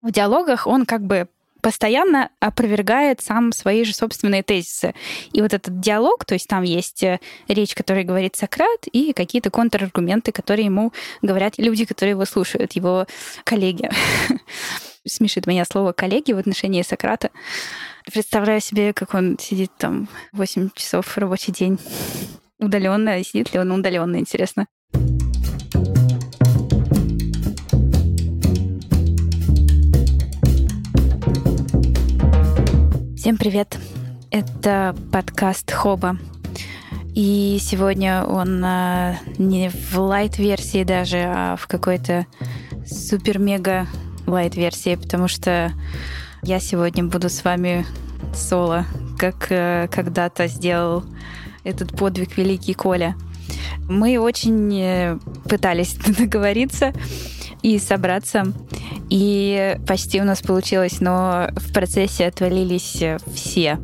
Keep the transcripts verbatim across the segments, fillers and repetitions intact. В диалогах он как бы постоянно опровергает сам свои же собственные тезисы. И вот этот диалог, то есть там есть речь, которую говорит Сократ, и какие-то контраргументы, которые ему говорят люди, которые его слушают, его коллеги. Смешит меня слово «коллеги» в отношении Сократа. Представляю себе, как он сидит там восемь часов в рабочий день удаленно. Сидит ли он удаленно, интересно. Всем привет! Это подкаст «Хоба». И сегодня он а, не в лайт-версии даже, а в какой-то супер-мега лайт-версии, потому что я сегодня буду с вами соло, как а, когда-то сделал этот подвиг великий Коля. Мы очень пытались договориться и собраться, и почти у нас получилось, но в процессе отвалились все,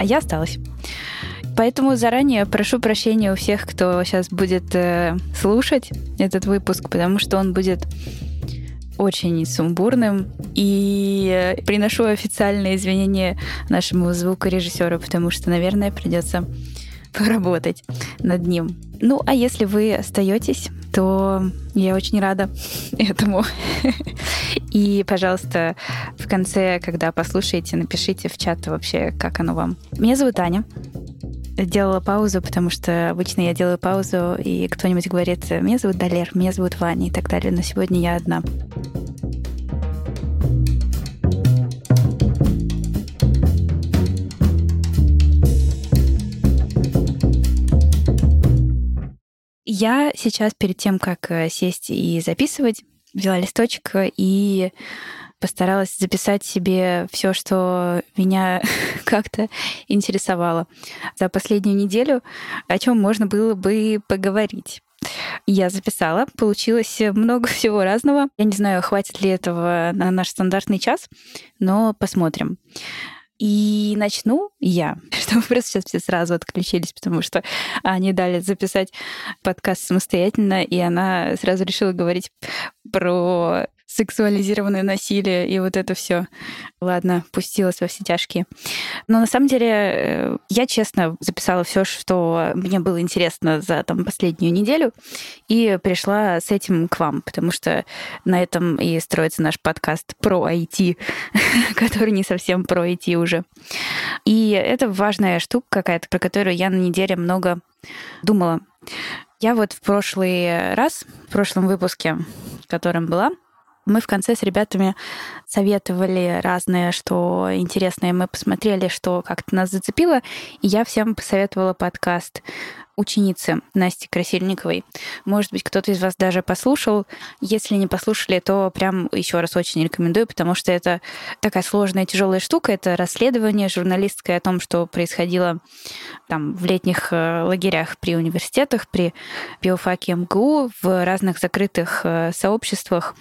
а я осталась. Поэтому заранее прошу прощения у всех, кто сейчас будет слушать этот выпуск, потому что он будет очень сумбурным, и приношу официальные извинения нашему звукорежиссеру, потому что, наверное, придется поработать над ним. Ну, а если вы остаетесь, то я очень рада этому. И, пожалуйста, в конце, когда послушаете, напишите в чат вообще, как оно вам. Меня зовут Аня. Делала паузу, потому что обычно я делаю паузу, и кто-нибудь говорит: меня зовут Далер, меня зовут Ваня и так далее, но сегодня я одна. Я сейчас перед тем, как сесть и записывать, взяла листочек и постаралась записать себе все, что меня как-то интересовало за последнюю неделю, о чем можно было бы поговорить. Я записала, получилось много всего разного. Я не знаю, хватит ли этого на наш стандартный час, но посмотрим. И начну я, чтобы просто сейчас все сразу отключились, потому что Ане дали записать подкаст самостоятельно, и она сразу решила говорить про сексуализированное насилие и вот это все. Ладно, пустилась во все тяжкие. Но на самом деле я честно записала все, что мне было интересно за там последнюю неделю, и пришла с этим к вам, потому что на этом и строится наш подкаст про ай ти, который не совсем про ай ти уже. И это важная штука какая-то, про которую я на неделе много думала. Я вот в прошлый раз, в прошлом выпуске, в котором была, мы в конце с ребятами советовали разное, что интересное мы посмотрели, что как-то нас зацепило. И я всем посоветовала подкаст ученицы Насти Красильниковой. Может быть, кто-то из вас даже послушал. Если не послушали, то прям еще раз очень рекомендую, потому что это такая сложная, тяжелая штука. Это расследование журналистское о том, что происходило там в летних лагерях при университетах, при биофаке эм гэ у, в разных закрытых сообществах,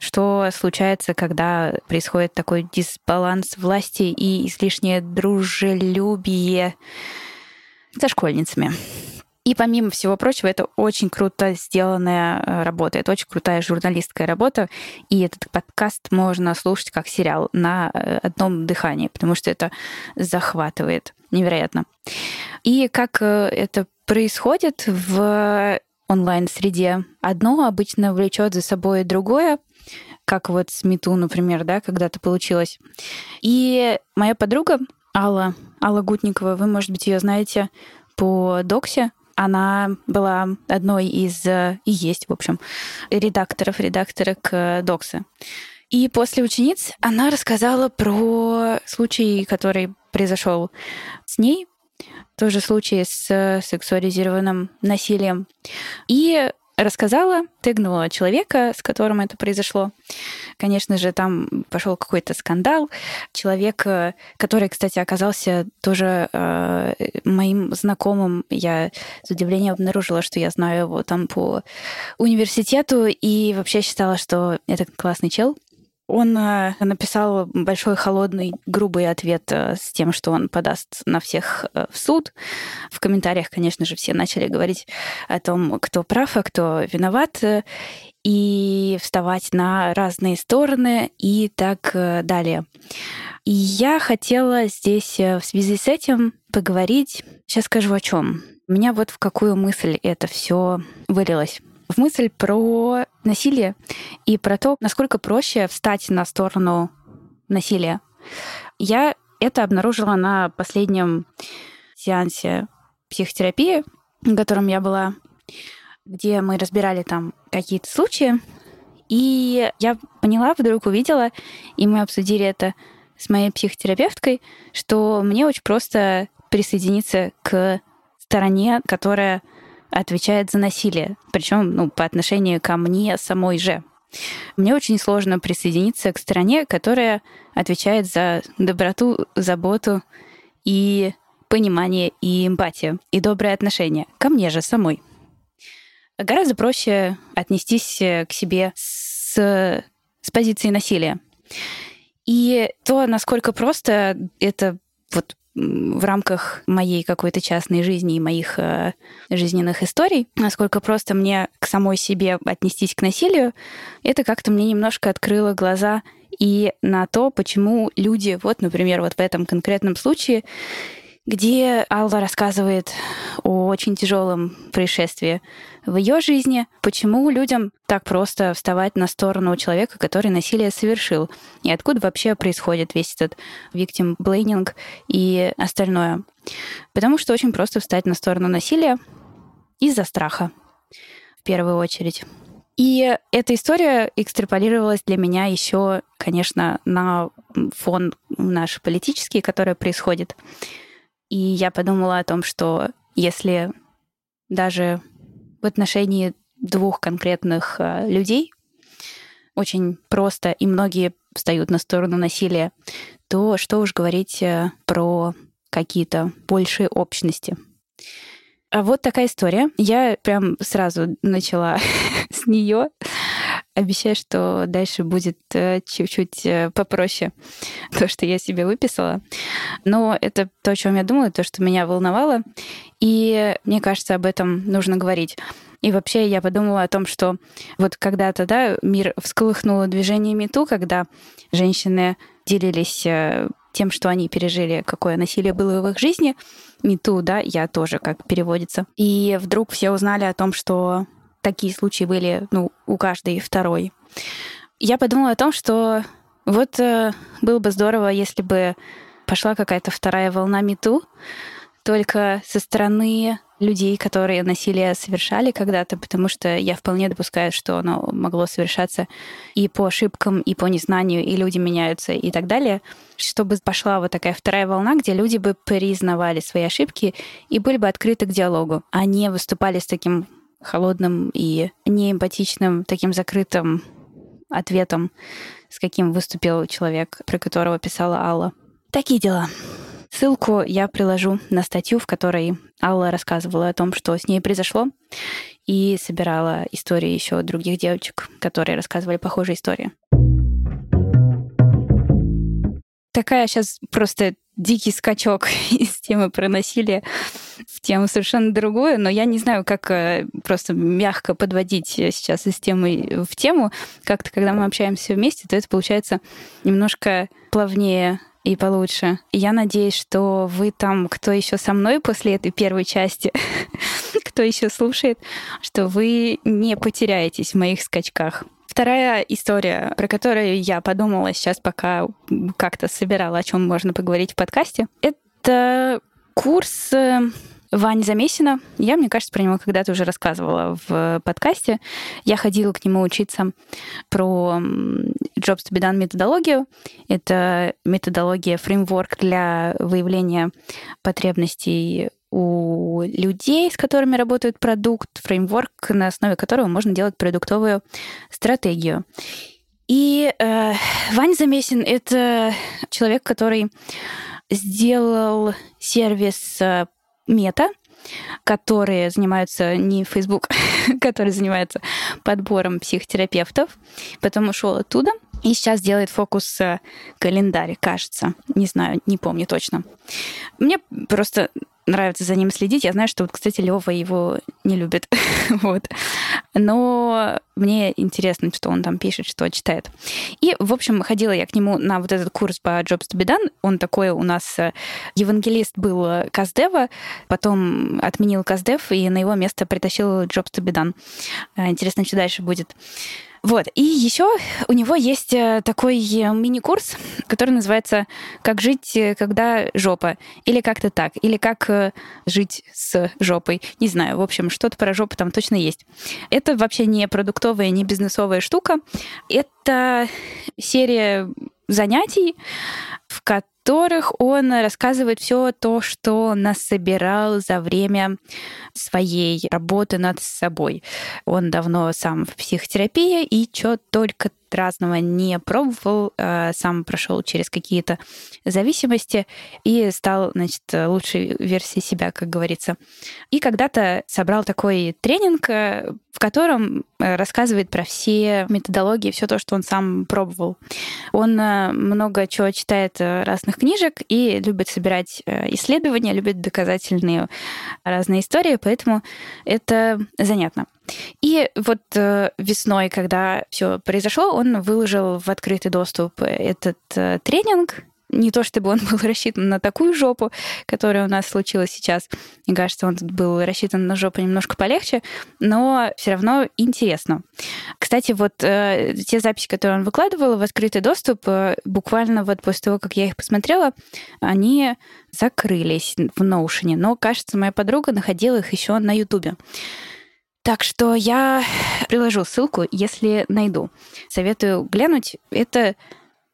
что случается, когда происходит такой дисбаланс власти и излишнее дружелюбие со школьницами. И помимо всего прочего, это очень круто сделанная работа. Это очень крутая журналистская работа. И этот подкаст можно слушать как сериал на одном дыхании, потому что это захватывает невероятно. И как это происходит в онлайн-среде? Одно обычно влечет за собой другое, как вот с Мету, например, да, когда-то получилось. И моя подруга Алла, Алла Гутникова, вы, может быть, ее знаете по Доксе. Она была одной из, и есть, в общем, редакторов, редакторок Докса. И после учениц она рассказала про случай, который произошел с ней, тоже случай с сексуализированным насилием. И рассказала, тегнула человека, с которым это произошло. Конечно же, там пошел какой-то скандал. Человек, который, кстати, оказался тоже э, моим знакомым, я с удивлением обнаружила, что я знаю его там по университету и вообще считала, что это классный чел. Он написал большой, холодный, грубый ответ с тем, что он подаст на всех в суд. В комментариях, конечно же, все начали говорить о том, кто прав, а кто виноват, и вставать на разные стороны и так далее. И я хотела здесь в связи с этим поговорить. Сейчас скажу о чем. У меня вот в какую мысль это все вылилось. В мысль про насилие и про то, насколько проще встать на сторону насилия. Я это обнаружила на последнем сеансе психотерапии, на котором я была, где мы разбирали там какие-то случаи. И я поняла, вдруг увидела, и мы обсудили это с моей психотерапевткой, что мне очень просто присоединиться к стороне, которая отвечает за насилие, причем ну, по отношению ко мне самой же. Мне очень сложно присоединиться к стороне, которая отвечает за доброту, заботу и понимание, и эмпатию, и добрые отношения ко мне же самой. Гораздо проще отнестись к себе с, с позиции насилия. И то, насколько просто это вот в рамках моей какой-то частной жизни и моих э, жизненных историй, насколько просто мне к самой себе отнестись к насилию, это как-то мне немножко открыло глаза и на то, почему люди, вот, например, вот в этом конкретном случае, где Алла рассказывает о очень тяжелом происшествии в ее жизни, почему людям так просто вставать на сторону человека, который насилие совершил, и откуда вообще происходит весь этот victim blaming и остальное. Потому что очень просто встать на сторону насилия из-за страха, в первую очередь. И эта история экстраполировалась для меня еще, конечно, на фон наш политический, который происходит. И я подумала о том, что если даже в отношении двух конкретных людей очень просто и многие встают на сторону насилия, то что уж говорить про какие-то большие общности. А вот такая история. Я прям сразу начала с нее. Обещаю, что дальше будет чуть-чуть попроще то, что я себе выписала. Но это то, о чем я думала, то, что меня волновало. И мне кажется, об этом нужно говорить. И вообще я подумала о том, что вот когда-то, да, мир всколыхнуло движение Мету, когда женщины делились тем, что они пережили, какое насилие было в их жизни. Мету, да, я тоже, как переводится. И вдруг все узнали о том, что такие случаи были, ну, у каждой второй. Я подумала о том, что вот э, было бы здорово, если бы пошла какая-то вторая волна Мету, только со стороны людей, которые насилие совершали когда-то, потому что я вполне допускаю, что оно могло совершаться и по ошибкам, и по незнанию, и люди меняются, и так далее, чтобы пошла вот такая вторая волна, где люди бы признавали свои ошибки и были бы открыты к диалогу, а не выступали с таким холодным и неэмпатичным, таким закрытым ответом, с каким выступил человек, про которого писала Алла. Такие дела. Ссылку я приложу на статью, в которой Алла рассказывала о том, что с ней произошло, и собирала истории еще других девочек, которые рассказывали похожие истории. Такая сейчас просто дикий скачок из темы про насилие в тему совершенно другую, но я не знаю, как просто мягко подводить сейчас из темы в тему. Как-то, когда мы общаемся вместе, то это получается немножко плавнее и получше. Я надеюсь, что вы там, кто еще со мной после этой первой части, кто еще слушает, что вы не потеряетесь в моих скачках. Вторая история, про которую я подумала сейчас, пока как-то собирала, о чем можно поговорить в подкасте, это курс Вани Замесина. Я, мне кажется, про него когда-то уже рассказывала в подкасте. Я ходила к нему учиться про Jobs to be Done методологию. Это методология, фреймворк для выявления потребностей у людей, с которыми работает продукт, фреймворк, на основе которого можно делать продуктовую стратегию. И э, Ваня Замесин — это человек, который сделал сервис Мета, которые занимаются не Facebook, которые занимаются подбором психотерапевтов, потом ушел оттуда И сейчас делает фокус календарь, кажется. Не знаю, не помню точно. Мне просто нравится за ним следить. Я знаю, что, вот, кстати, Лёва его не любит. Вот. Но мне интересно, что он там пишет, что читает. И, в общем, ходила я к нему на вот этот курс по Jobs to be Done. Он такой у нас евангелист был Каздева, потом отменил Каздев и на его место притащил Jobs to be Done. Интересно, что дальше будет. Вот. И еще у него есть такой мини-курс, который называется «Как жить, когда жопа?» или как-то так, или «Как жить с жопой». Не знаю, в общем, что-то про жопу там точно есть. Это вообще не продуктовая, не бизнесовая штука. Это серия занятий, в которых он рассказывает все то, что насобирал за время своей работы над собой. Он давно сам в психотерапии и чё только разного не пробовал, сам прошел через какие-то зависимости и стал, значит, лучшей версией себя, как говорится. И когда-то собрал такой тренинг, в котором рассказывает про все методологии, все то, что он сам пробовал. Он много чего читает разных книжек и любит собирать исследования, любит доказательные разные истории, поэтому это занятно. И вот весной, когда все произошло, он выложил в открытый доступ этот тренинг. Не то чтобы он был рассчитан на такую жопу, которая у нас случилась сейчас. Мне кажется, он был рассчитан на жопу немножко полегче, но все равно интересно. Кстати, вот э, те записи, которые он выкладывал в открытый доступ, э, буквально вот после того, как я их посмотрела, они закрылись в Notion. Но, кажется, моя подруга находила их еще на Ютубе. Так что я приложу ссылку, если найду. Советую глянуть. Это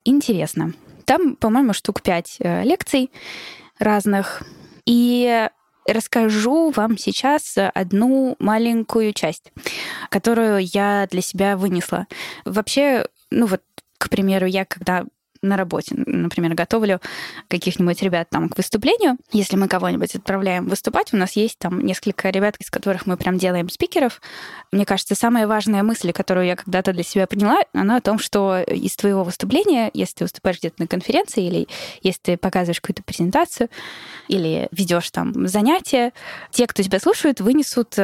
интересно. Там, по-моему, штук пять лекций разных. И расскажу вам сейчас одну маленькую часть, которую я для себя вынесла. Вообще, ну вот, к примеру, я когда на работе, например, готовлю каких-нибудь ребят там к выступлению. Если мы кого-нибудь отправляем выступать, у нас есть там несколько ребят, из которых мы прям делаем спикеров. Мне кажется, самая важная мысль, которую я когда-то для себя поняла, она о том, что из твоего выступления, если ты выступаешь где-то на конференции или если ты показываешь какую-то презентацию или ведешь там занятия, те, кто тебя слушают, вынесут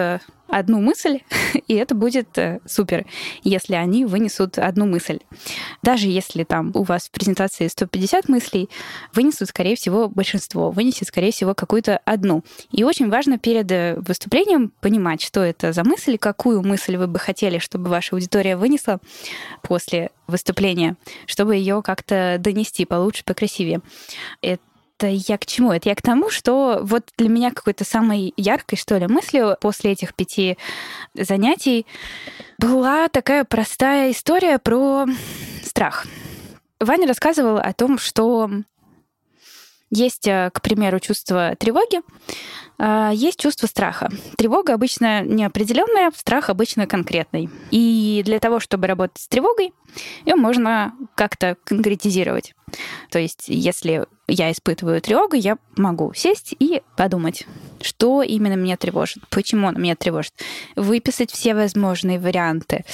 одну мысль, и это будет супер, если они вынесут одну мысль. Даже если там у вас в презентации сто пятьдесят мыслей, вынесут, скорее всего, большинство, вынесет, скорее всего, какую-то одну. И очень важно перед выступлением понимать, что это за мысль, какую мысль вы бы хотели, чтобы ваша аудитория вынесла после выступления, чтобы ее как-то донести получше, покрасивее. Это Это я к чему? Это я к тому, что вот для меня какой-то самой яркой, что ли, мыслью после этих пяти занятий была такая простая история про страх. Ваня рассказывал о том, что есть, к примеру, чувство тревоги, есть чувство страха. Тревога обычно неопределенная, страх обычно конкретный. И для того, чтобы работать с тревогой, ее можно как-то конкретизировать. То есть, если я испытываю тревогу, я могу сесть и подумать, что именно меня тревожит, почему она меня тревожит, выписать все возможные варианты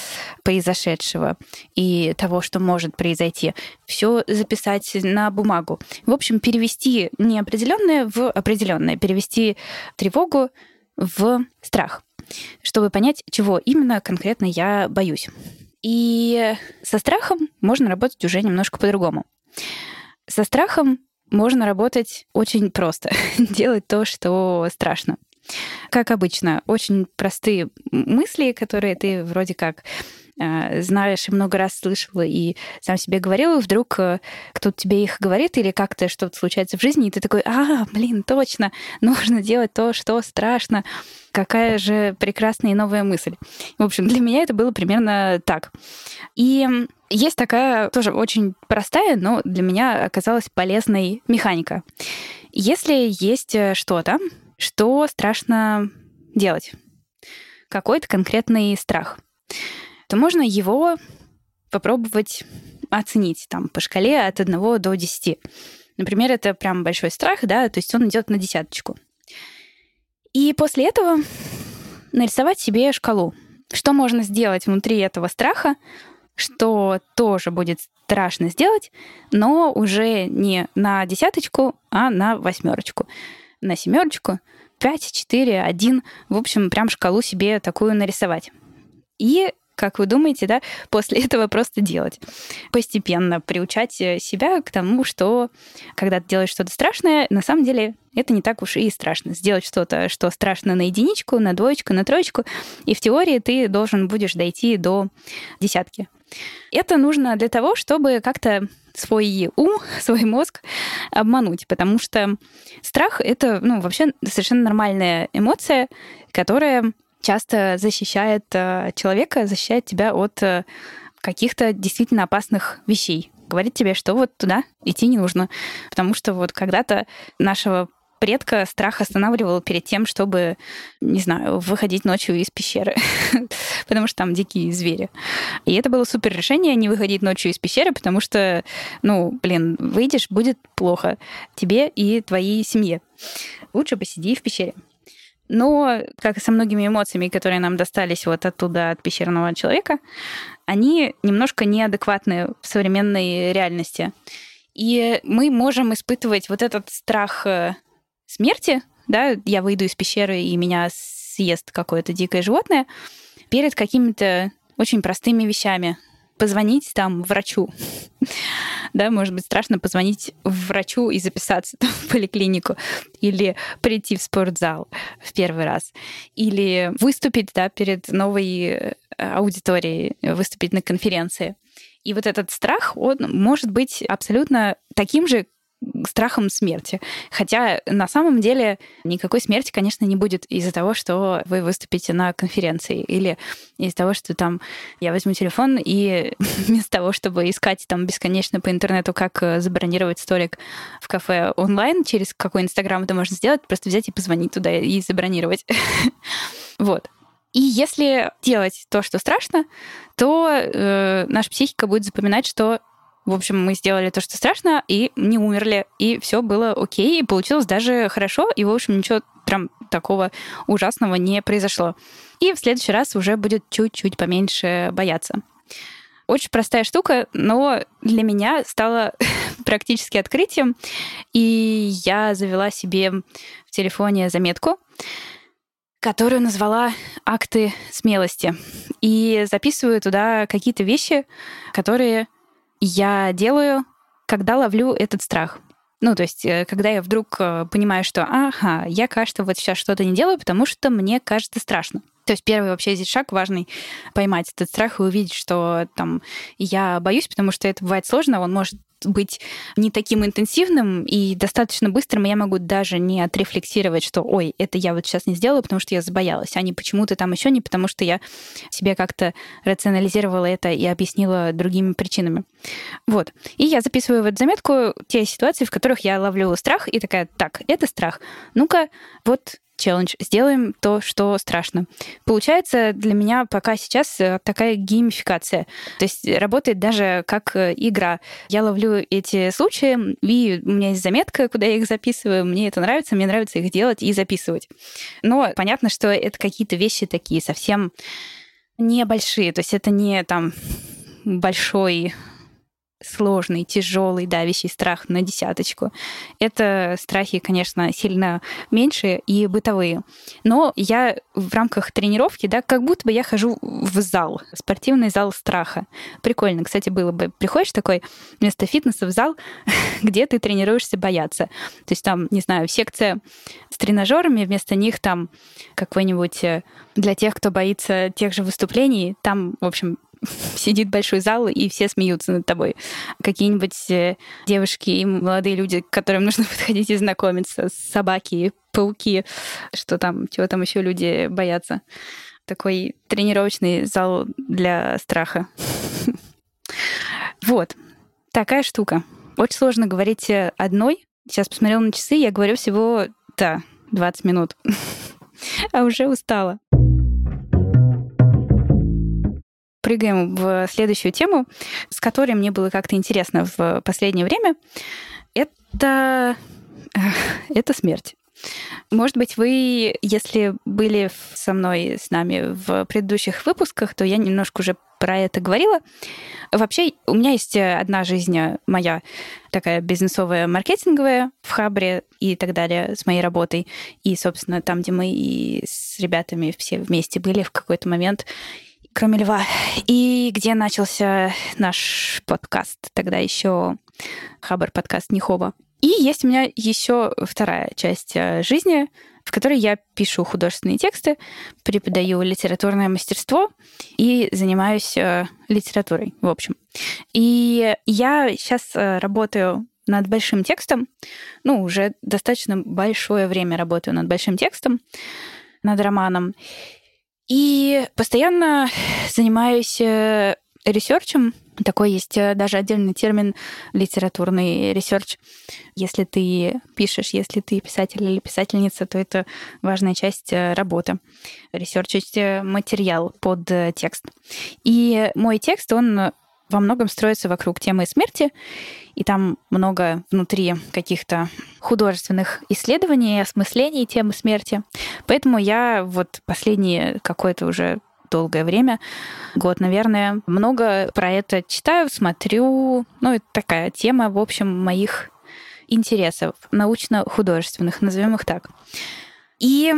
произошедшего и того, что может произойти, все записать на бумагу. В общем, перевести неопределенное в определенное, перевести тревогу в страх, чтобы понять, чего именно конкретно я боюсь. И со страхом можно работать уже немножко по-другому. Со страхом можно работать очень просто, делать то, что страшно. Как обычно, очень простые мысли, которые ты вроде как э, знаешь и много раз слышала, и сам себе говорила, вдруг кто-то тебе их говорит, или как-то что-то случается в жизни, и ты такой: а, блин, точно, нужно делать то, что страшно. Какая же прекрасная и новая мысль. В общем, для меня это было примерно так. И есть такая тоже очень простая, но для меня оказалась полезной механика. Если есть что-то, что страшно делать, какой-то конкретный страх, то можно его попробовать оценить там, по шкале от одного до десяти. Например, это прям большой страх, да, то есть он идет на десяточку. И после этого нарисовать себе шкалу. Что можно сделать внутри этого страха, что тоже будет страшно сделать, но уже не на десяточку, а на восьмерочку, на семерочку, пять, четыре, один, в общем, прям шкалу себе такую нарисовать. И, как вы думаете, да, после этого просто делать. Постепенно приучать себя к тому, что когда ты делаешь что-то страшное, на самом деле это не так уж и страшно. Сделать что-то, что страшно на единичку, на двоечку, на троечку, и в теории ты должен будешь дойти до десятки. Это нужно для того, чтобы как-то свой ум, свой мозг обмануть, потому что страх — это, ну, вообще совершенно нормальная эмоция, которая часто защищает человека, защищает тебя от каких-то действительно опасных вещей. Говорит тебе, что вот туда идти не нужно, потому что вот когда-то нашего предка страх останавливал перед тем, чтобы, не знаю, выходить ночью из пещеры, потому что там дикие звери. И это было супер решение не выходить ночью из пещеры, потому что, ну, блин, выйдешь, будет плохо тебе и твоей семье. Лучше посиди в пещере. Но, как и со многими эмоциями, которые нам достались вот оттуда, от пещерного человека, они немножко неадекватны в современной реальности. И мы можем испытывать вот этот страх смерти, да, я выйду из пещеры, и меня съест какое-то дикое животное, перед какими-то очень простыми вещами. Позвонить там врачу. Да, может быть, страшно позвонить врачу и записаться там, в поликлинику. Или прийти в спортзал в первый раз. Или выступить, да, перед новой аудиторией, выступить на конференции. И вот этот страх, он может быть абсолютно таким же страхом смерти. Хотя на самом деле никакой смерти, конечно, не будет из-за того, что вы выступите на конференции, или из-за того, что там я возьму телефон и вместо того, чтобы искать там бесконечно по интернету, как забронировать столик в кафе онлайн, через какой Инстаграм это можно сделать, просто взять и позвонить туда и забронировать. Вот. И если делать то, что страшно, то э, наша психика будет запоминать, что в общем, мы сделали то, что страшно, и не умерли, и все было окей, и получилось даже хорошо, и, в общем, ничего прям такого ужасного не произошло. И в следующий раз уже будет чуть-чуть поменьше бояться. Очень простая штука, но для меня стала практически открытием, и я завела себе в телефоне заметку, которую назвала «Акты смелости», и записываю туда какие-то вещи, которые я делаю, когда ловлю этот страх. Ну, то есть, когда я вдруг понимаю, что ага, я, кажется, вот сейчас что-то не делаю, потому что мне кажется страшно. То есть первый вообще здесь шаг важный — поймать этот страх и увидеть, что там я боюсь, потому что это бывает сложно, он может быть не таким интенсивным и достаточно быстрым, и я могу даже не отрефлексировать, что ой, это я вот сейчас не сделаю, потому что я забоялась, а не почему-то там еще не потому, что я себе как-то рационализировала это и объяснила другими причинами. Вот. И я записываю в эту заметку те ситуации, в которых я ловлю страх, и такая, так, это страх, ну-ка, вот челлендж. Сделаем то, что страшно. Получается для меня пока сейчас такая геймификация. То есть работает даже как игра. Я ловлю эти случаи, и у меня есть заметка, куда я их записываю. Мне это нравится, мне нравится их делать и записывать. Но понятно, что это какие-то вещи такие совсем небольшие. То есть это не там большой, сложный, тяжелый, давящий страх на десяточку. Это страхи, конечно, сильно меньше и бытовые. Но я в рамках тренировки, да, как будто бы я хожу в зал, спортивный зал страха. Прикольно, кстати, было бы. Приходишь такой вместо фитнеса в зал, где ты тренируешься бояться. То есть там, не знаю, секция с тренажерами, вместо них там какой-нибудь для тех, кто боится тех же выступлений, там, в общем, сидит большой зал, и все смеются над тобой. Какие-нибудь девушки и молодые люди, к которым нужно подходить и знакомиться. Собаки, пауки, что там, чего там еще люди боятся. Такой тренировочный зал для страха. Вот. Такая штука. Очень сложно говорить одной. Сейчас посмотрела на часы, я говорю всего, да, двадцать минут. А уже устала. Прыгаем в следующую тему, с которой мне было как-то интересно в последнее время. Это, это смерть. Может быть, вы, если были со мной, с нами в предыдущих выпусках, то я немножко уже про это говорила. Вообще, у меня есть одна жизнь моя, такая бизнесовая, маркетинговая, в Хабре и так далее, с моей работой. И, собственно, там, где мы и с ребятами все вместе были в какой-то момент, кроме Льва. И где начался наш подкаст, тогда еще Хабр подкаст, не Хоба. И есть у меня еще вторая часть жизни, в которой я пишу художественные тексты, преподаю литературное мастерство и занимаюсь литературой, в общем. И я сейчас работаю над большим текстом, ну, уже достаточно большое время работаю над большим текстом, над романом. И постоянно занимаюсь ресерчем. Такой есть даже отдельный термин — литературный ресерч. Если ты пишешь, если ты писатель или писательница, то это важная часть работы. Ресерчить материал под текст. И мой текст, он во многом строится вокруг темы смерти, и там много внутри каких-то художественных исследований, осмыслений темы смерти. Поэтому я вот последние какое-то уже долгое время, год, наверное, много про это читаю, смотрю. Ну, это такая тема, в общем, моих интересов, научно-художественных, назовем их так. И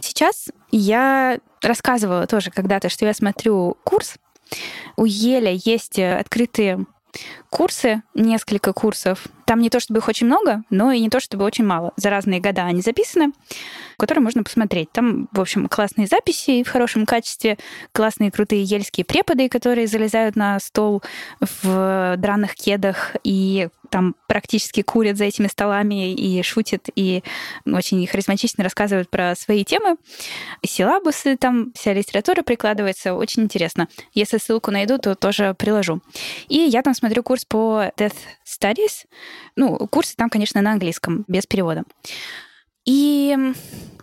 сейчас я рассказывала тоже когда-то, что я смотрю курс. У Йеля есть открытые курсы, несколько курсов. Там не то чтобы их очень много, но и не то чтобы очень мало. За разные года они записаны, которые можно посмотреть. Там, в общем, классные записи в хорошем качестве, классные крутые ельские преподы, которые залезают на стол в драных кедах и там практически курят за этими столами и шутят, и очень харизматично рассказывают про свои темы. Силлабусы, там вся литература прикладывается. Очень интересно. Если ссылку найду, то тоже приложу. И я там смотрю курс по Death Studies. Ну, курсы там, конечно, на английском, без перевода. И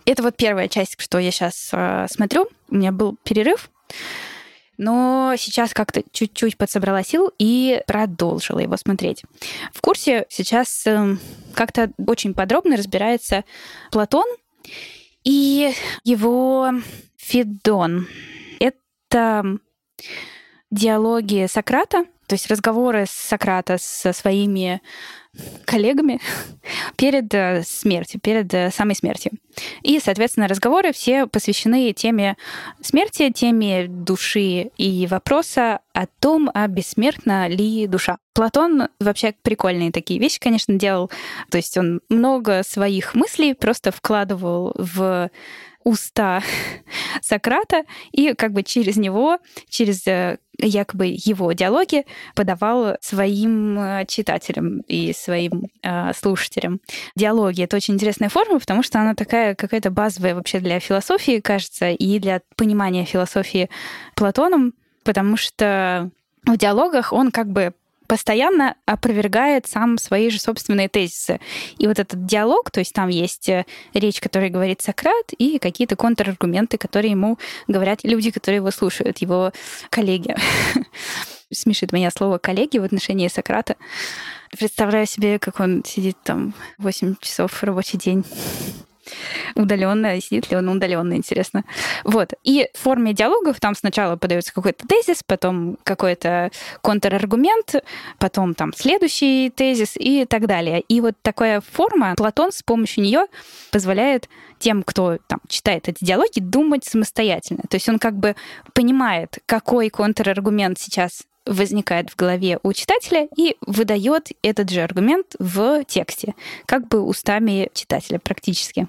это вот первая часть, что я сейчас э, смотрю. У меня был перерыв, но сейчас как-то чуть-чуть подсобрала сил и продолжила его смотреть. В курсе сейчас э, как-то очень подробно разбирается Платон и его Фидон. Это диалоги Сократа, то есть разговоры Сократа со своими коллегами перед смертью, перед самой смертью. И, соответственно, разговоры все посвящены теме смерти, теме души и вопроса о том, а бессмертна ли душа. Платон вообще прикольные такие вещи, конечно, делал. То есть он много своих мыслей просто вкладывал в уста Сократа и как бы через него, через якобы его диалоги подавал своим читателям и своим э, слушателям. Диалоги — это очень интересная форма, потому что она такая какая-то базовая вообще для философии, кажется, и для понимания философии Платоном, потому что в диалогах он как бы постоянно опровергает сам свои же собственные тезисы. И вот этот диалог, то есть там есть речь, которой говорит Сократ, и какие-то контраргументы, которые ему говорят люди, которые его слушают, его коллеги. Смешит меня слово «коллеги» в отношении Сократа. Представляю себе, как он сидит там восемь часов в рабочий день. Удаленно, сидит ли он удаленно, интересно. Вот. И в форме диалогов там сначала подается какой-то тезис, потом какой-то контраргумент, потом там следующий тезис и так далее. И вот такая форма, Платон с помощью нее позволяет тем, кто там читает эти диалоги, думать самостоятельно. То есть он как бы понимает, какой контраргумент сейчас возникает в голове у читателя и выдает этот же аргумент в тексте, как бы устами читателя практически.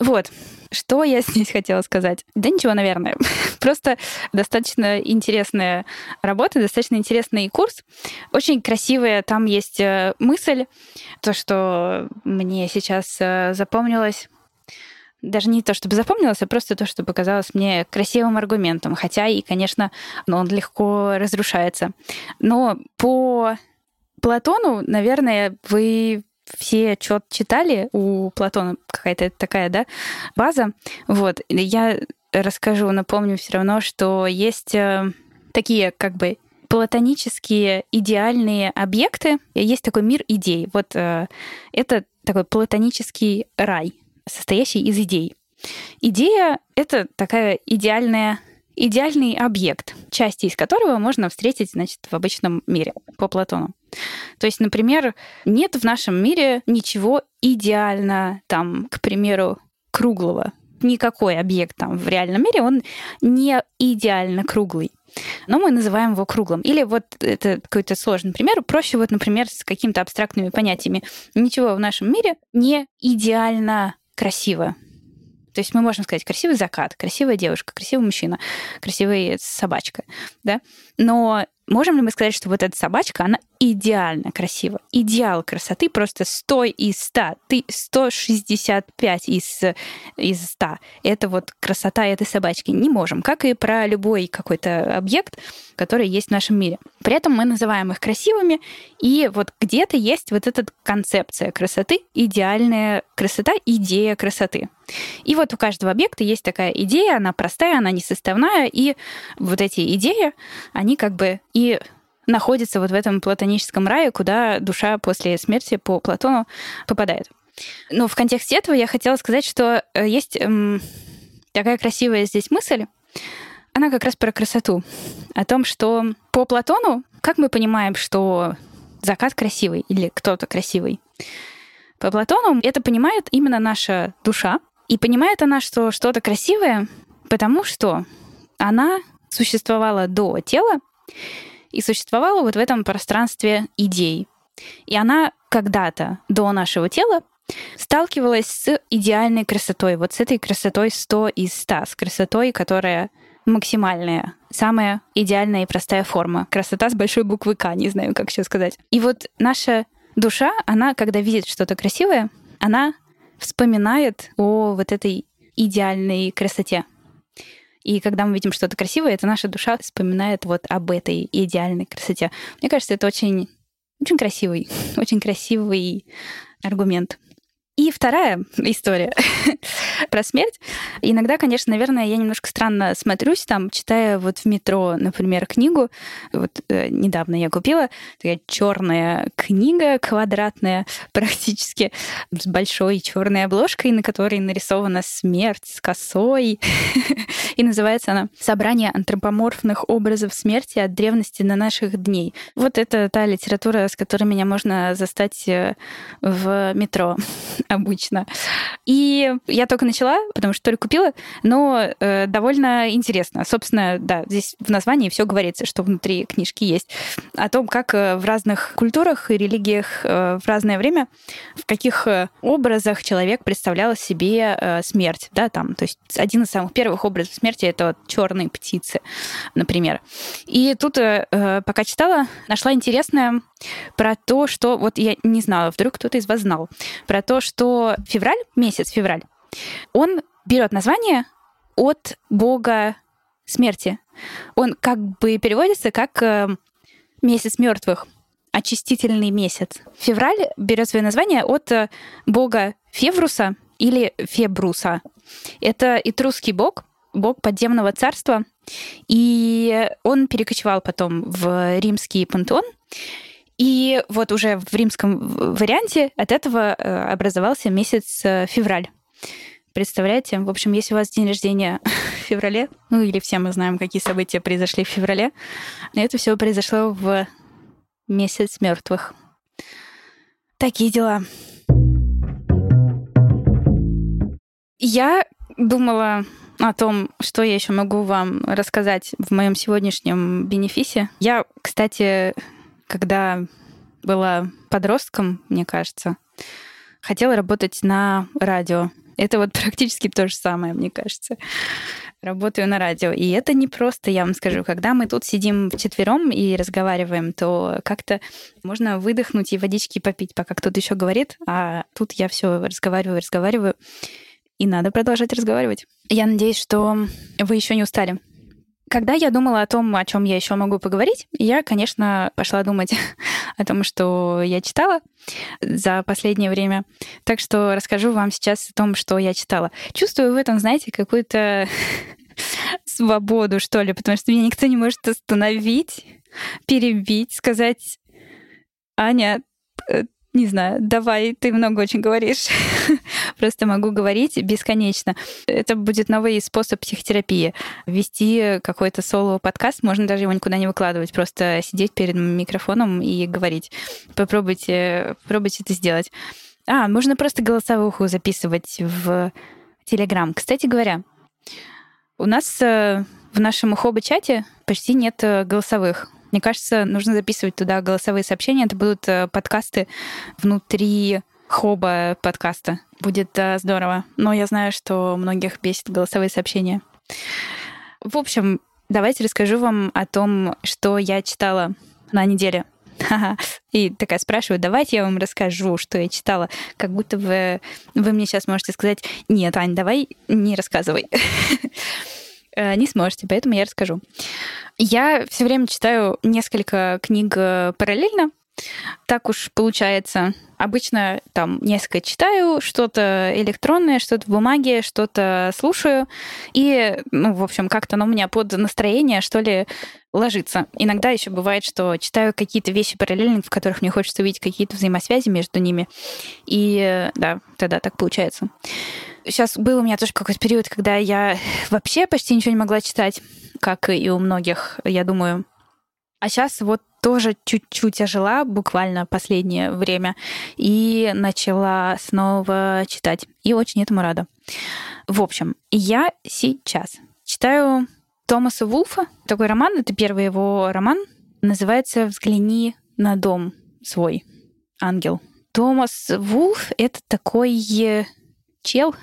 Вот. Что я здесь хотела сказать? Да ничего, наверное. Просто достаточно интересная работа, достаточно интересный курс. Очень красивая там есть мысль. То, что мне сейчас запомнилось... Даже не то, чтобы запомнилось, а просто то, что показалось мне красивым аргументом. Хотя и, конечно, он легко разрушается. Но по Платону, наверное, вы все чёт читали. У Платона какая-то такая, да, база. Вот. Я расскажу, напомню все равно, что есть такие как бы платонические идеальные объекты. Есть такой мир идей. Вот это такой платонический рай, состоящий из идей. Идея — это такая идеальная, идеальный объект, части из которого можно встретить, значит, в обычном мире по Платону. То есть, например, нет в нашем мире ничего идеально, там, к примеру, круглого. Никакой объект там в реальном мире, он не идеально круглый. Но мы называем его круглым. Или вот это какой-то сложный пример. Проще вот, например, с какими-то абстрактными понятиями. Ничего в нашем мире не идеально красиво. То есть мы можем сказать красивый закат, красивая девушка, красивый мужчина, красивая собачка, да? Но можем ли мы сказать, что вот эта собачка, она идеально красива? Идеал красоты просто сто из ста, ты сто шестьдесят пять из, из ста. Это вот красота этой собачки. Не можем, как и про любой какой-то объект, который есть в нашем мире. При этом мы называем их красивыми, и вот где-то есть вот эта концепция красоты, идеальная красота, идея красоты. И вот у каждого объекта есть такая идея, она простая, она несоставная, и вот эти идеи, они как бы и находятся вот в этом платоническом рае, куда душа после смерти по Платону попадает. Но в контексте этого я хотела сказать, что есть такая красивая здесь мысль, она как раз про красоту, о том, что по Платону, как мы понимаем, что закат красивый или кто-то красивый, по Платону это понимает именно наша душа, и понимает она, что что-то красивое, потому что она существовала до тела и существовала вот в этом пространстве идей. И она когда-то до нашего тела сталкивалась с идеальной красотой, вот с этой красотой сто из ста, с красотой, которая максимальная, самая идеальная и простая форма. Красота с большой буквы «К», не знаю, как еще сказать. И вот наша душа, она, когда видит что-то красивое, она вспоминает о вот этой идеальной красоте. И когда мы видим что-то красивое, это наша душа вспоминает вот об этой идеальной красоте. Мне кажется, это очень, очень красивый, очень красивый аргумент. И вторая история про смерть. Иногда, конечно, наверное, я немножко странно смотрюсь, там, читая вот в метро, например, книгу. Вот э, недавно я купила такая черная книга, квадратная практически, с большой черной обложкой, на которой нарисована смерть с косой. И называется она «Собрание антропоморфных образов смерти от древности до наших дней». Вот это та литература, с которой меня можно застать в метро обычно. И я только начала, потому что только купила, но э, довольно интересно. Собственно, да, здесь в названии все говорится, что внутри книжки есть о том, как в разных культурах и религиях э, в разное время, в каких образах человек представлял себе э, смерть. Да, там, то есть один из самых первых образов смерти — это вот черные птицы, например. И тут, э, пока читала, нашла интересное про то, что... Вот я не знала, вдруг кто-то из вас знал, про то, что февраль, месяц февраль, он берет название от бога смерти. Он как бы переводится как месяц мертвых, очистительный месяц. Февраль берет свое название от бога Февруса или Фебруса. Это этрусский бог, бог подземного царства, и он перекочевал потом в римский пантеон. И вот уже в римском варианте от этого образовался месяц февраль. Представляете? В общем, если у вас день рождения в феврале, ну или все мы знаем, какие события произошли в феврале, это все произошло в месяц мертвых. Такие дела. Я думала о том, что я еще могу вам рассказать в моем сегодняшнем бенефисе. Я, кстати, когда была подростком, мне кажется, хотела работать на радио. Это вот практически то же самое, мне кажется. Работаю на радио. И это не просто, я вам скажу. Когда мы тут сидим вчетвером и разговариваем, то как-то можно выдохнуть и водички попить, пока кто-то еще говорит. А тут я все разговариваю, разговариваю. И надо продолжать разговаривать. Я надеюсь, что вы еще не устали. Когда я думала о том, о чем я еще могу поговорить, я, конечно, пошла думать о том, что я читала за последнее время. Так что расскажу вам сейчас о том, что я читала. Чувствую в этом, знаете, какую-то свободу, что ли, потому что меня никто не может остановить, перебить, сказать: «Аня, Не знаю, давай, ты много очень говоришь. Просто могу говорить бесконечно. Это будет новый способ психотерапии. Вести какой-то соло-подкаст, можно даже его никуда не выкладывать, просто сидеть перед микрофоном и говорить. Попробуйте, попробуйте это сделать. А, можно просто голосовуху записывать в Телеграм. Кстати говоря, у нас в нашем Хоба-чате почти нет голосовых. Мне кажется, нужно записывать туда голосовые сообщения. Это будут подкасты внутри Хоба подкаста. Будет здорово. Но я знаю, что многих бесит голосовые сообщения. В общем, давайте расскажу вам о том, что я читала на неделе. И такая спрашиваю, давайте я вам расскажу, что я читала. Как будто вы, вы мне сейчас можете сказать, нет, Ань, давай не рассказывай. Не сможете, поэтому я расскажу. Я все время читаю несколько книг параллельно. Так уж получается. Обычно там несколько читаю, что-то электронное, что-то в бумаге, что-то слушаю. И, ну, в общем, как-то оно у меня под настроение, что ли, ложится. Иногда еще бывает, что читаю какие-то вещи параллельно, в которых мне хочется увидеть какие-то взаимосвязи между ними. И да, тогда так получается. Сейчас был у меня тоже какой-то период, когда я вообще почти ничего не могла читать, как и у многих, я думаю. А сейчас вот тоже чуть-чуть ожила буквально последнее время и начала снова читать. И очень этому рада. В общем, я сейчас читаю Томаса Вулфа. Такой роман, это первый его роман, называется «Взгляни на дом свой, ангел». Томас Вулф — это такой... чел,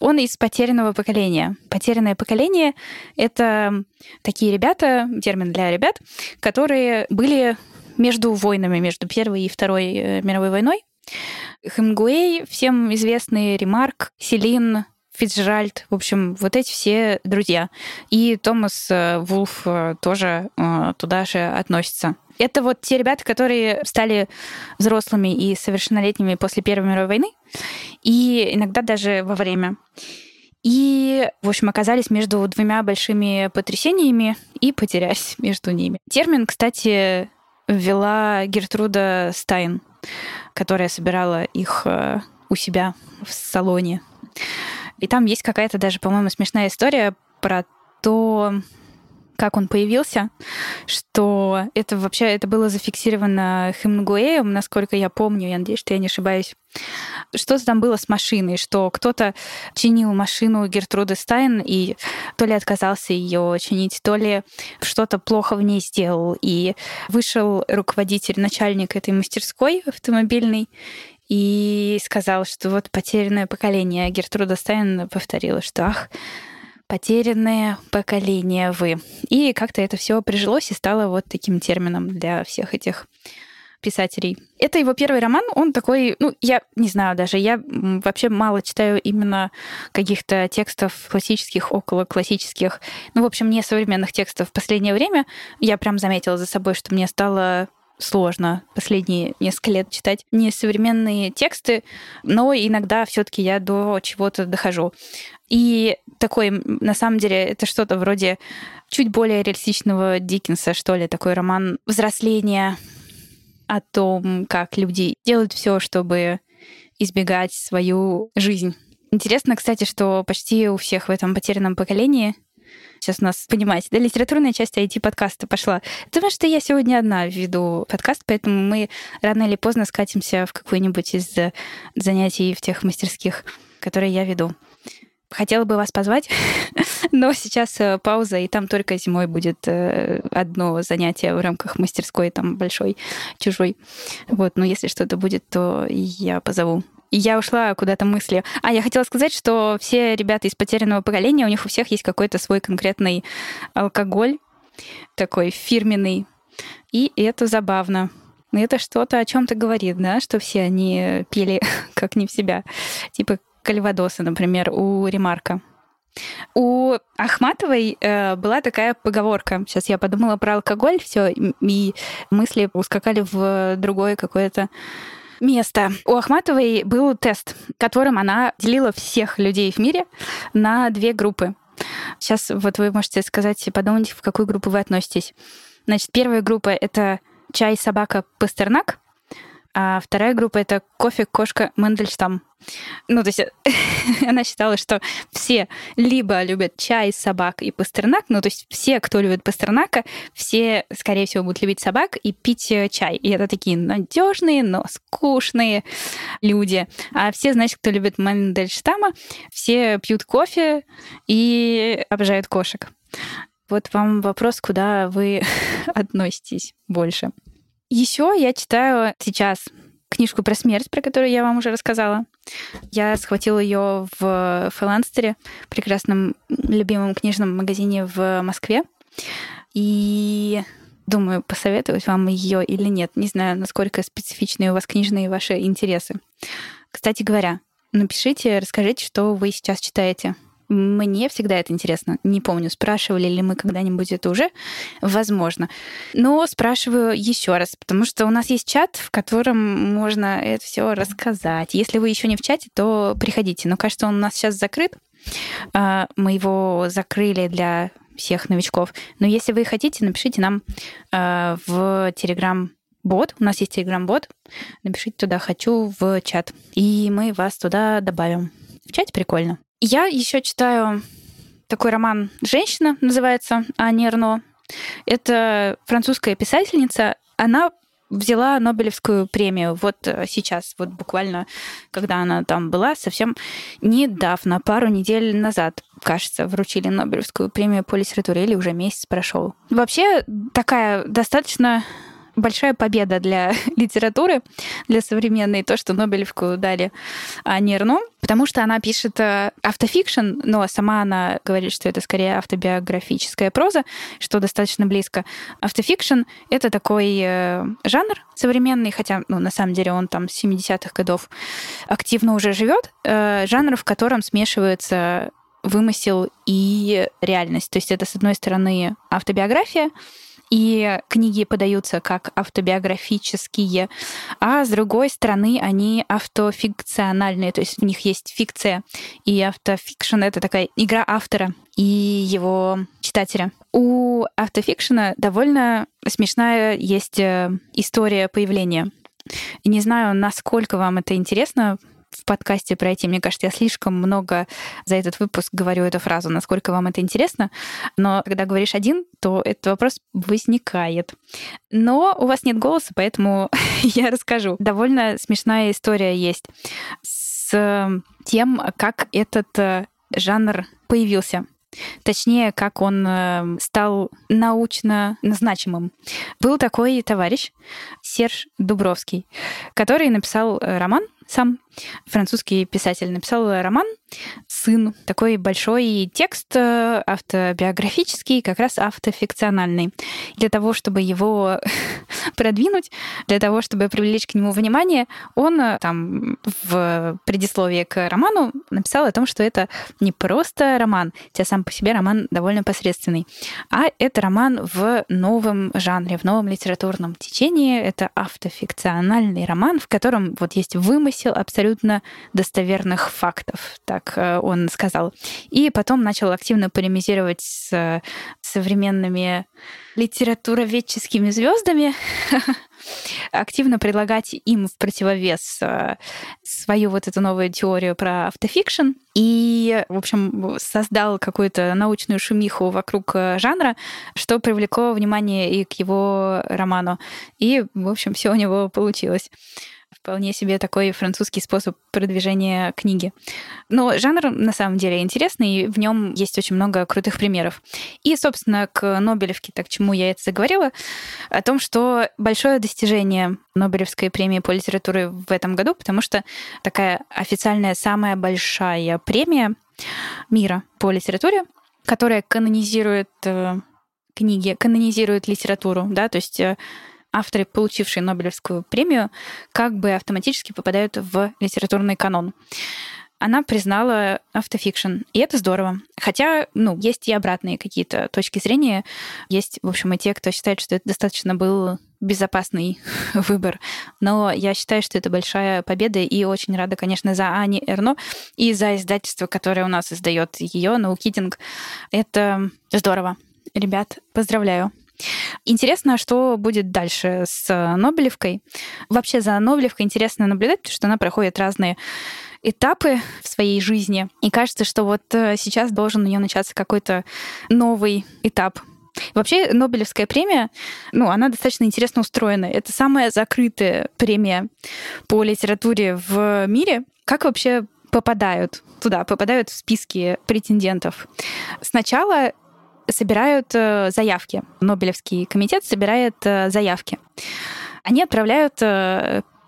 он из потерянного поколения. Потерянное поколение — это такие ребята, термин для ребят, которые были между войнами, между Первой и Второй мировой войной. Хемингуэй, всем известный, Ремарк, Селин, Фицджеральд, в общем, вот эти все друзья. И Томас Вулф тоже туда же относится. Это вот те ребята, которые стали взрослыми и совершеннолетними после Первой мировой войны, и иногда даже во время. И, в общем, оказались между двумя большими потрясениями и потерялись между ними. Термин, кстати, ввела Гертруда Стайн, которая собирала их у себя в салоне. И там есть какая-то даже, по-моему, смешная история про то, как он появился, что это вообще это было зафиксировано Хемингуэем, насколько я помню, я надеюсь, что я не ошибаюсь. Что-то там было с машиной, что кто-то чинил машину Гертруды Стайн и то ли отказался ее чинить, то ли что-то плохо в ней сделал. И вышел руководитель, начальник этой мастерской автомобильной, и сказал, что вот потерянное поколение. Гертруда Стайн повторила, что ах, потерянное поколение вы. И как-то это все прижилось и стало вот таким термином для всех этих писателей. Это его первый роман, он такой, ну, я не знаю даже, я вообще мало читаю именно каких-то текстов классических, около классических, ну, в общем, не современных текстов в последнее время. Я прям заметила за собой, что мне стало... сложно последние несколько лет читать несовременные тексты, но иногда все-таки я до чего-то дохожу. И такой, на самом деле, это что-то вроде чуть более реалистичного Диккенса, что ли, такой роман взросления о том, как люди делают все, чтобы избегать свою жизнь. Интересно, кстати, что почти у всех в этом потерянном поколении. Сейчас у нас, понимаете, да, литературная часть ай ти-подкаста пошла. Потому что я сегодня одна веду подкаст, поэтому мы рано или поздно скатимся в какую-нибудь из занятий в тех мастерских, которые я веду. Хотела бы вас позвать, но сейчас пауза, и там только зимой будет одно занятие в рамках мастерской, там большой, чужой. Вот, но если что-то будет, то я позову. Я ушла куда-то мысли. А, я хотела сказать, что все ребята из потерянного поколения, у них у всех есть какой-то свой конкретный алкоголь, такой фирменный. И это забавно. Это что-то о чем-то говорит, да, что все они пили как не в себя. Типа кальвадоса, например, у Ремарка. У Ахматовой э, была такая поговорка. Сейчас я подумала про алкоголь, все, и мысли ускакали в другое какое-то место. У Ахматовой был тест, которым она делила всех людей в мире на две группы. Сейчас вот вы можете сказать, подумайте, в какую группу вы относитесь. Значит, первая группа — это чай, собака, Пастернак. А вторая группа — это кофе, кошка, Мандельштам. Ну, то есть она считала, что все либо любят чай, собак и Пастернак, ну, то есть все, кто любит Пастернака, все, скорее всего, будут любить собак и пить чай. И это такие надежные, но скучные люди. А все, значит, кто любит Мандельштама, все пьют кофе и обожают кошек. Вот вам вопрос, куда вы относитесь больше. Еще я читаю сейчас книжку про смерть, про которую я вам уже рассказала. Я схватила ее в Филанстере, прекрасном любимом книжном магазине в Москве. И думаю, посоветовать вам ее или нет. Не знаю, насколько специфичны у вас книжные ваши интересы. Кстати говоря, напишите, расскажите, что вы сейчас читаете. Мне всегда это интересно. Не помню, спрашивали ли мы когда-нибудь это уже. Возможно. Но спрашиваю еще раз, потому что у нас есть чат, в котором можно это все рассказать. Если вы еще не в чате, то приходите. Но кажется, он у нас сейчас закрыт. Мы его закрыли для всех новичков. Но если вы хотите, напишите нам в Telegram-бот. У нас есть Telegram-бот. Напишите туда «Хочу» в чат. И мы вас туда добавим. В чате прикольно. Я еще читаю такой роман «Женщина», называется, Анни Эрно. Это французская писательница. Она взяла Нобелевскую премию вот сейчас, вот буквально, когда она там была, совсем недавно, пару недель назад, кажется, вручили Нобелевскую премию по литературе, или уже месяц прошел. Вообще такая достаточно большая победа для литературы, для современной, то, что Нобелевку дали Анне Эрно, потому что она пишет автофикшн, но сама она говорит, что это скорее автобиографическая проза, что достаточно близко. Автофикшн — это такой жанр современный, хотя, ну, на самом деле он там с семидесятых годов активно уже живет, жанр, в котором смешиваются вымысел и реальность. То есть это, с одной стороны, автобиография, и книги подаются как автобиографические, а с другой стороны они автофикциональные, то есть в них есть фикция, и автофикшн — это такая игра автора и его читателя. У автофикшна довольно смешная есть история появления. Не знаю, насколько вам это интересно в подкасте пройти. Мне кажется, я слишком много за этот выпуск говорю эту фразу, насколько вам это интересно. Но когда говоришь один, то этот вопрос возникает. Но у вас нет голоса, поэтому я расскажу. Довольно смешная история есть с тем, как этот жанр появился. Точнее, как он стал научно значимым. Был такой товарищ, Серж Дубровский, который написал роман сам, французский писатель, написал роман «Сын». Такой большой текст автобиографический, как раз автофикциональный. Для того, чтобы его продвинуть, для того, чтобы привлечь к нему внимание, он там в предисловии к роману написал о том, что это не просто роман, хотя сам по себе роман довольно посредственный, а это роман в новом жанре, в новом литературном течении. Это автофикциональный роман, в котором вот есть вымысел абсолютно достоверных фактов, так он сказал. И потом начал активно полемизировать с современными литературоведческими звездами, активно предлагать им в противовес свою вот эту новую теорию про автофикшн. И, в общем, создал какую-то научную шумиху вокруг жанра, что привлекло внимание и к его роману. И, в общем, все у него получилось. Вполне себе такой французский способ продвижения книги. Но жанр на самом деле интересный, и в нем есть очень много крутых примеров. И, собственно, к Нобелевке, так к чему я это заговорила, о том, что большое достижение Нобелевской премии по литературе в этом году, потому что такая официальная самая большая премия мира по литературе, которая канонизирует книги, канонизирует литературу, да, то есть авторы, получившие Нобелевскую премию, как бы автоматически попадают в литературный канон. Она признала автофикшн, и это здорово. Хотя, ну, есть и обратные какие-то точки зрения. Есть, в общем, и те, кто считает, что это достаточно был безопасный выбор. Но я считаю, что это большая победа, и очень рада, конечно, за Анни Эрно и за издательство, которое у нас издает ее, «Ноукидинг». Это здорово. Ребят, поздравляю. Интересно, что будет дальше с Нобелевкой. Вообще за Нобелевкой интересно наблюдать, потому что она проходит разные этапы в своей жизни. И кажется, что вот сейчас должен у нее начаться какой-то новый этап. Вообще, Нобелевская премия, ну, она достаточно интересно устроена. Это самая закрытая премия по литературе в мире. Как вообще попадают туда, попадают в списки претендентов? Сначала собирают заявки. Нобелевский комитет собирает заявки. Они отправляют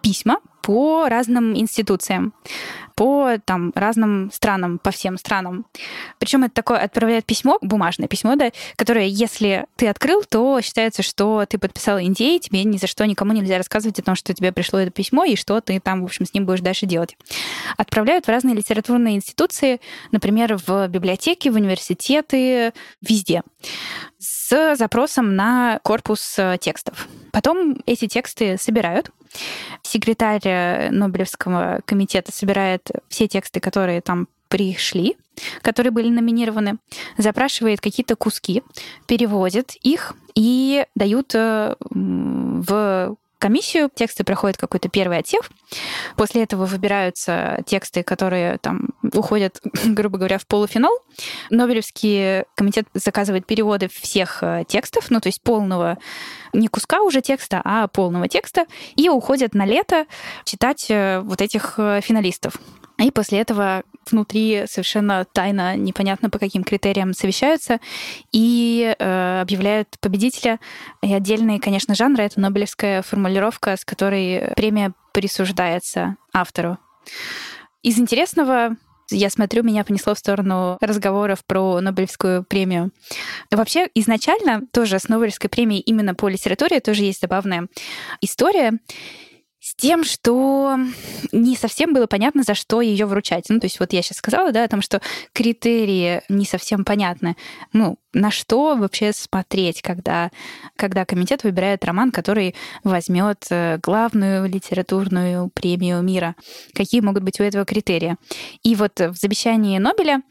письма по разным институциям, по там, разным странам, по всем странам. Причем это такое отправляют письмо, бумажное письмо, да, которое, если ты открыл, то считается, что ты подписал эн ди эй, тебе ни за что никому нельзя рассказывать о том, что тебе пришло это письмо и что ты там, в общем, с ним будешь дальше делать. Отправляют в разные литературные институции, например, в библиотеки, в университеты, везде, с запросом на корпус текстов. Потом эти тексты собирают. Секретарь Нобелевского комитета собирает все тексты, которые там пришли, которые были номинированы, запрашивает какие-то куски, переводит их и дают в комиссию. Тексты проходят какой-то первый отсев. После этого выбираются тексты, которые там уходят, грубо говоря, в полуфинал. Нобелевский комитет заказывает переводы всех текстов, ну, то есть полного, не куска уже текста, а полного текста, и уходят на лето читать вот этих финалистов. И после этого внутри совершенно тайно, непонятно по каким критериям совещаются и э, объявляют победителя. И отдельные, конечно, жанры — это нобелевская формулировка, с которой премия присуждается автору. Из интересного, я смотрю, меня понесло в сторону разговоров про Нобелевскую премию. Вообще, изначально тоже с Нобелевской премией именно по литературе тоже есть забавная история с тем, что не совсем было понятно, за что ее вручать. Ну, то есть вот я сейчас сказала, да, о том, что критерии не совсем понятны. Ну, на что вообще смотреть, когда, когда комитет выбирает роман, который возьмет главную литературную премию мира? Какие могут быть у этого критерии? И вот в завещании Нобеля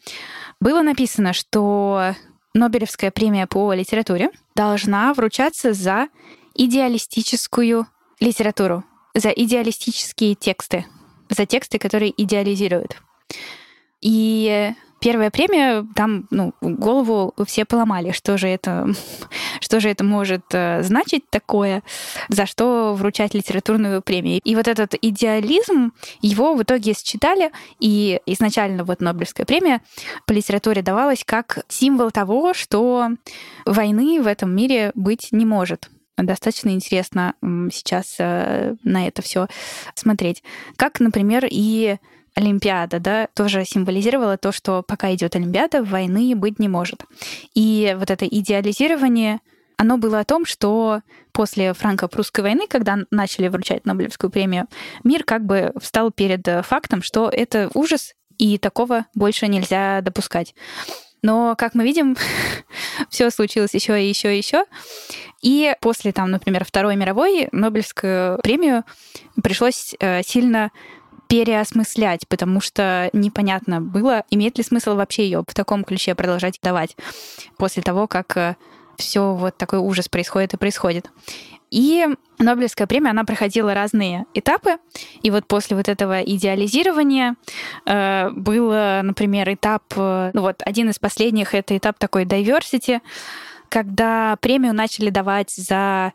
было написано, что Нобелевская премия по литературе должна вручаться за идеалистическую литературу, за идеалистические тексты, за тексты, которые идеализируют. И первая премия, там, ну, голову все поломали, что же это, что же это может значить такое, за что вручать литературную премию. И вот этот идеализм, его в итоге считали, и изначально вот Нобелевская премия по литературе давалась как символ того, что войны в этом мире быть не может. Достаточно интересно сейчас на это все смотреть. Как, например, и Олимпиада, да, тоже символизировала то, что пока идет Олимпиада, войны быть не может. И вот это идеализирование, оно было о том, что после франко-прусской войны, когда начали вручать Нобелевскую премию, мир как бы встал перед фактом, что это ужас, и такого больше нельзя допускать. Но, как мы видим, все случилось еще и еще и еще. И после, там, например, Второй мировой Нобелевскую премию пришлось сильно переосмыслять, потому что непонятно было, имеет ли смысл вообще ее в таком ключе продолжать давать после того, как все вот такой ужас происходит и происходит. И Нобелевская премия, она проходила разные этапы. И вот после вот этого идеализирования э, был, например, этап, ну вот один из последних, это этап такой diversity, когда премию начали давать за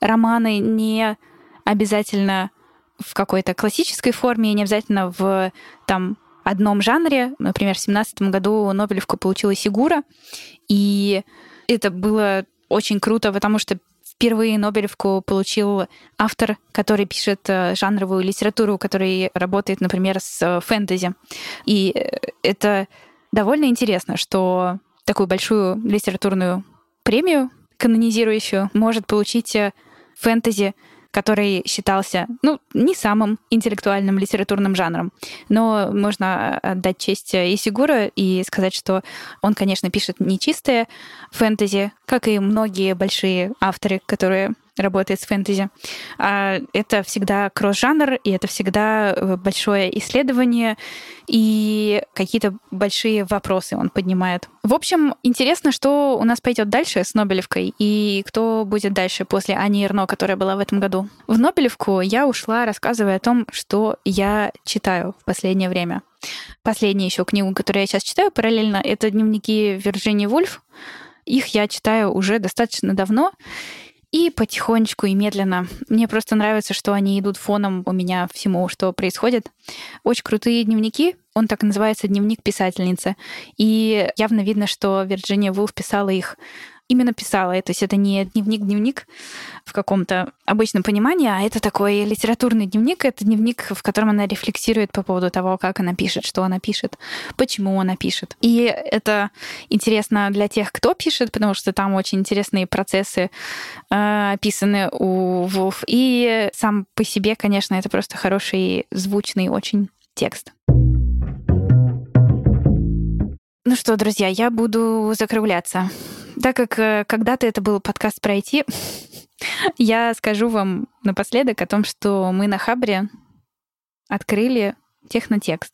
романы не обязательно в какой-то классической форме, не обязательно в там, одном жанре. Например, в семнадцатом году Нобелевку получила Сигура. И это было очень круто, потому что впервые Нобелевку получил автор, который пишет жанровую литературу, который работает, например, с фэнтези. И это довольно интересно, что такую большую литературную премию канонизирующую может получить фэнтези, который считался, ну, не самым интеллектуальным литературным жанром. Но можно отдать честь и Сигура и сказать, что он, конечно, пишет нечистое фэнтези, как и многие большие авторы, которые работает с фэнтези. Это всегда кросс-жанр, и это всегда большое исследование, и какие-то большие вопросы он поднимает. В общем, интересно, что у нас пойдет дальше с Нобелевкой, и кто будет дальше после Ани Эрно, которая была в этом году. В Нобелевку я ушла, рассказывая о том, что я читаю в последнее время. Последняя еще книгу, которую я сейчас читаю параллельно, это «Дневники Вирджинии Вульф». Их я читаю уже достаточно давно, и потихонечку, и медленно. Мне просто нравится, что они идут фоном у меня всему, что происходит. Очень крутые дневники. Он так и называется «Дневник писательницы». И явно видно, что Вирджиния Вулф писала их, именно писала. То есть это не дневник-дневник в каком-то обычном понимании, а это такой литературный дневник. Это дневник, в котором она рефлексирует по поводу того, как она пишет, что она пишет, почему она пишет. И это интересно для тех, кто пишет, потому что там очень интересные процессы э, описаны у Вулф. И сам по себе, конечно, это просто хороший, звучный очень текст. Ну что, друзья, я буду закругляться. Так как когда-то это был подкаст про ай ти, я скажу вам напоследок о том, что мы на Хабре открыли технотекст.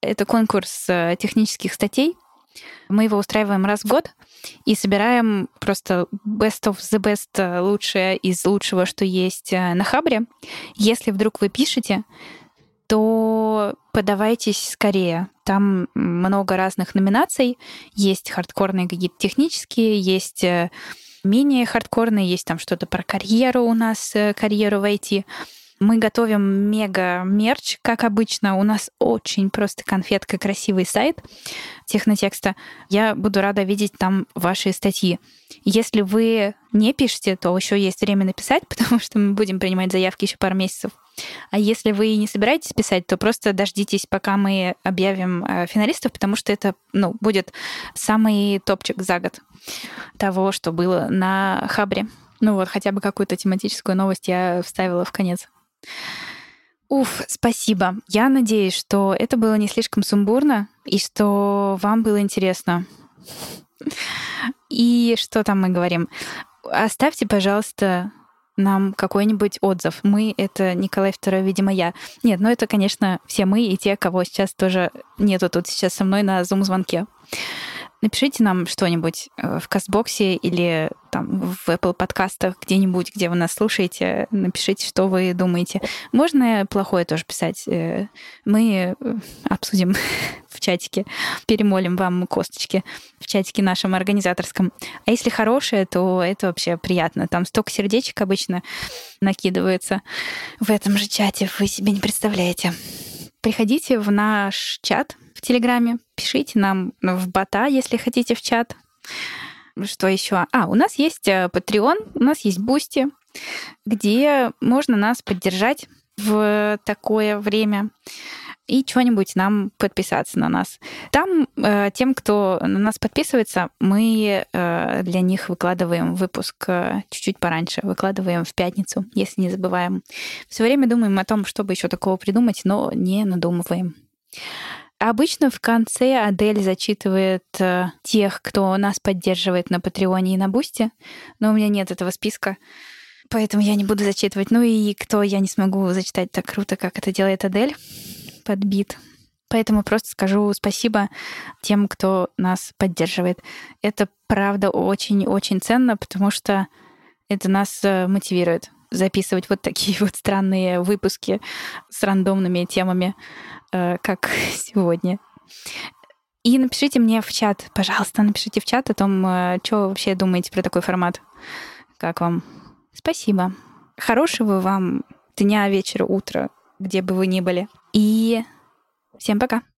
Это конкурс технических статей. Мы его устраиваем раз в год и собираем просто best of the best, лучшее из лучшего, что есть на Хабре. Если вдруг вы пишете, то подавайтесь скорее. Там много разных номинаций. Есть хардкорные какие-то технические, есть менее хардкорные, есть там что-то про карьеру у нас, карьеру в ай ти. Мы готовим мега-мерч, как обычно. У нас очень просто конфетка, красивый сайт технотекста. Я буду рада видеть там ваши статьи. Если вы не пишете, то еще есть время написать, потому что мы будем принимать заявки еще пару месяцев. А если вы не собираетесь писать, то просто дождитесь, пока мы объявим финалистов, потому что это, ну, будет самый топчик за год того, что было на Хабре. Ну вот, хотя бы какую-то тематическую новость я вставила в конец. Уф, спасибо. Я надеюсь, что это было не слишком сумбурно, и что вам было интересно. И что там мы говорим? Оставьте, пожалуйста, нам какой-нибудь отзыв. Мы — это Николай Второй, видимо, я. Нет, ну это, конечно, все мы и те, кого сейчас тоже нету тут сейчас со мной на зум-звонке. Напишите нам что-нибудь в Кастбоксе или там в Apple подкастах, где-нибудь, где вы нас слушаете. Напишите, что вы думаете. Можно плохое тоже писать. Мы обсудим в чатике, перемолим вам косточки в чатике нашем организаторском. А если хорошее, то это вообще приятно. Там столько сердечек обычно накидывается в этом же чате. Вы себе не представляете. Приходите в наш чат в Телеграме, пишите нам в бота, если хотите, в чат. Что еще? А, у нас есть Patreon, у нас есть Бусти, где можно нас поддержать в такое время и что-нибудь нам подписаться на нас. Там э, тем, кто на нас подписывается, мы э, для них выкладываем выпуск э, чуть-чуть пораньше, выкладываем в пятницу, если не забываем. Все время думаем о том, чтобы еще такого придумать, но не надумываем. Обычно в конце Адель зачитывает э, тех, кто нас поддерживает на Патреоне и на Бусти, но у меня нет этого списка, поэтому я не буду зачитывать. Ну и кто я не смогу зачитать так круто, как это делает Адель, подбит. Поэтому просто скажу спасибо тем, кто нас поддерживает. Это правда очень-очень ценно, потому что это нас мотивирует записывать вот такие вот странные выпуски с рандомными темами, как сегодня. И напишите мне в чат, пожалуйста, напишите в чат о том, что вы вообще думаете про такой формат. Как вам? Спасибо. Хорошего вам дня, вечера, утра, где бы вы ни были. И всем пока!